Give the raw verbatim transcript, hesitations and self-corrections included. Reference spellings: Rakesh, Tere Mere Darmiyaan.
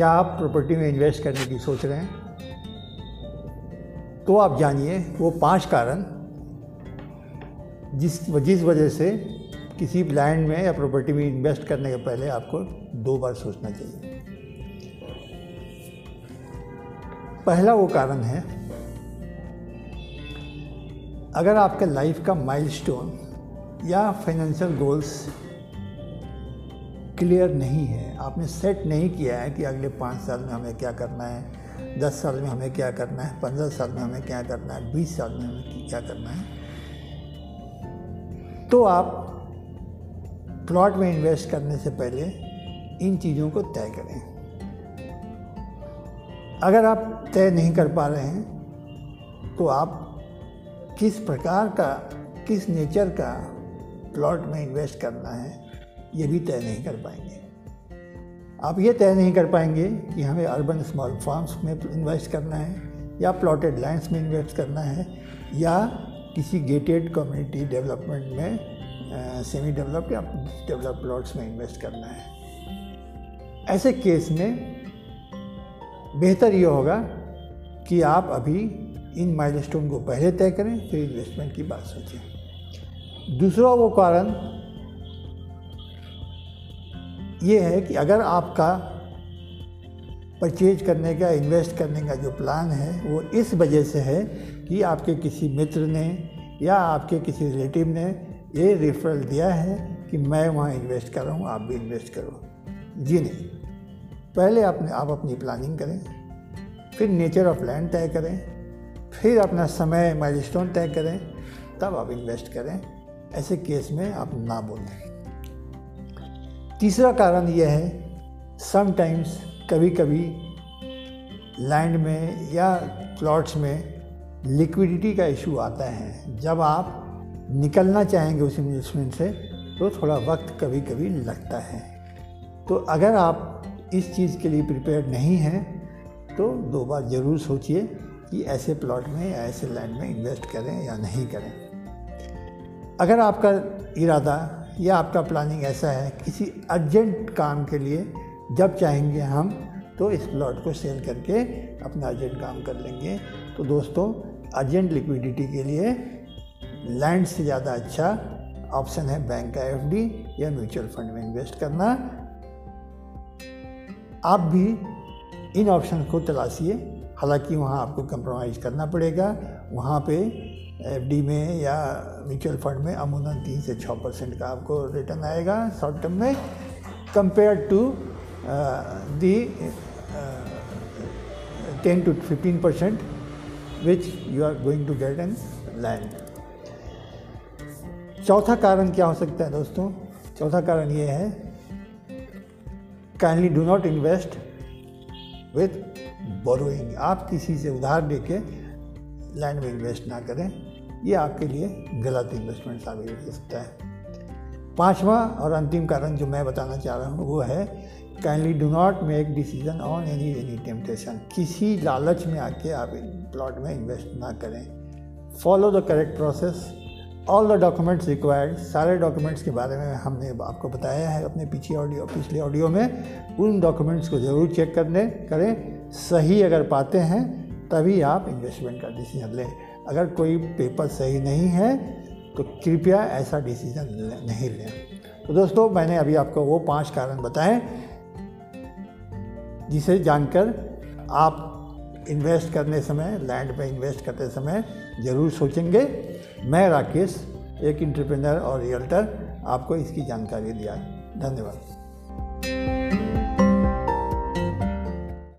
क्या आप प्रॉपर्टी में इन्वेस्ट करने की सोच रहे हैं? तो आप जानिए वो पांच कारण जिस जिस वजह से किसी लैंड में या प्रॉपर्टी में इन्वेस्ट करने के पहले आपको दो बार सोचना चाहिए। पहला वो कारण है, अगर आपके लाइफ का माइलस्टोन या फाइनेंशियल गोल्स क्लियर नहीं है, आपने सेट नहीं किया है कि अगले पाँच साल में हमें क्या करना है, दस साल में हमें क्या करना है, पंद्रह साल में हमें क्या करना है, बीस साल में हमें क्या करना है, तो आप प्लॉट में इन्वेस्ट करने से पहले इन चीज़ों को तय करें। अगर आप तय नहीं कर पा रहे हैं तो आप किस प्रकार का, किस नेचर का प्लॉट में इन्वेस्ट करना है ये भी तय नहीं कर पाएंगे। आप ये तय नहीं कर पाएंगे कि हमें अर्बन स्मॉल फार्म्स में इन्वेस्ट करना है या प्लॉटेड लैंड्स में इन्वेस्ट करना है या किसी गेटेड कम्युनिटी डेवलपमेंट में सेमी डेवलप्ड या डेवलप प्लॉट्स में इन्वेस्ट करना है। ऐसे केस में बेहतर ये होगा कि आप अभी इन माइलस्टोन को पहले तय करें, फिर इन्वेस्टमेंट की बात सोचें। दूसरा वो कारण ये है कि अगर आपका परचेज करने का, इन्वेस्ट करने का जो प्लान है वो इस वजह से है कि आपके किसी मित्र ने या आपके किसी रिलेटिव ने ये रेफरल दिया है कि मैं वहाँ इन्वेस्ट कर रहा हूँ, आप भी इन्वेस्ट करो, जी नहीं। पहले आपने आप अपनी प्लानिंग करें, फिर नेचर ऑफ लैंड तय करें, फिर अपना समय माइलस्टोन तय करें, तब आप इन्वेस्ट करें। ऐसे केस में आप ना बोलें। तीसरा कारण यह है, समटाइम्स कभी कभी लैंड में या प्लॉट्स में लिक्विडिटी का इशू आता है। जब आप निकलना चाहेंगे उस इन्वेस्टमेंट से तो थोड़ा वक्त कभी कभी लगता है। तो अगर आप इस चीज़ के लिए प्रिपेयर नहीं हैं तो दो बार ज़रूर सोचिए कि ऐसे प्लॉट में या ऐसे लैंड में इन्वेस्ट करें या नहीं करें। अगर आपका इरादा या आपका प्लानिंग ऐसा है किसी अर्जेंट काम के लिए, जब चाहेंगे हम तो इस प्लॉट को सेल करके अपना अर्जेंट काम कर लेंगे, तो दोस्तों अर्जेंट लिक्विडिटी के लिए लैंड से ज़्यादा अच्छा ऑप्शन है बैंक का एफडी या म्यूचुअल फंड में इन्वेस्ट करना। आप भी इन ऑप्शन को तलाशिए, हालांकि वहाँ आपको कंप्रोमाइज़ करना पड़ेगा। वहाँ पे एफडी में या म्यूचुअल फंड में अमूमन तीन से छः परसेंट का आपको रिटर्न आएगा शॉर्ट टर्म में, compare to the ten to fifteen percent which you are going to get in land. चौथा कारण क्या हो सकता है दोस्तों? चौथा कारण ये है, kindly do not invest with borrowing. आप किसी से उधार लेके लैंड में इन्वेस्ट ना करें, ये आपके लिए गलत इन्वेस्टमेंट साबित हो सकता है। पांचवा और अंतिम कारण जो मैं बताना चाह रहा हूँ वो है, kindly do not make decision on any any temptation. किसी लालच में आके आप प्लॉट में इन्वेस्ट ना करें। Follow the correct process, all the documents required. सारे डॉक्यूमेंट्स के बारे में हमने आपको बताया है अपने पीछे ऑडियो पिछले ऑडियो में। उन डॉक्यूमेंट्स को ज़रूर चेक करने करें, सही अगर पाते हैं तभी आप इन्वेस्टमेंट का डिसीजन लें। अगर कोई पेपर सही नहीं है तो कृपया ऐसा डिसीजन नहीं लें। तो दोस्तों मैंने अभी आपको वो पांच कारण बताए जिसे जानकर आप इन्वेस्ट करने समय, लैंड पे इन्वेस्ट करते समय ज़रूर सोचेंगे। मैं राकेश, एक एंटरप्रेन्योर और रियल्टर, आपको इसकी जानकारी दिया। धन्यवाद।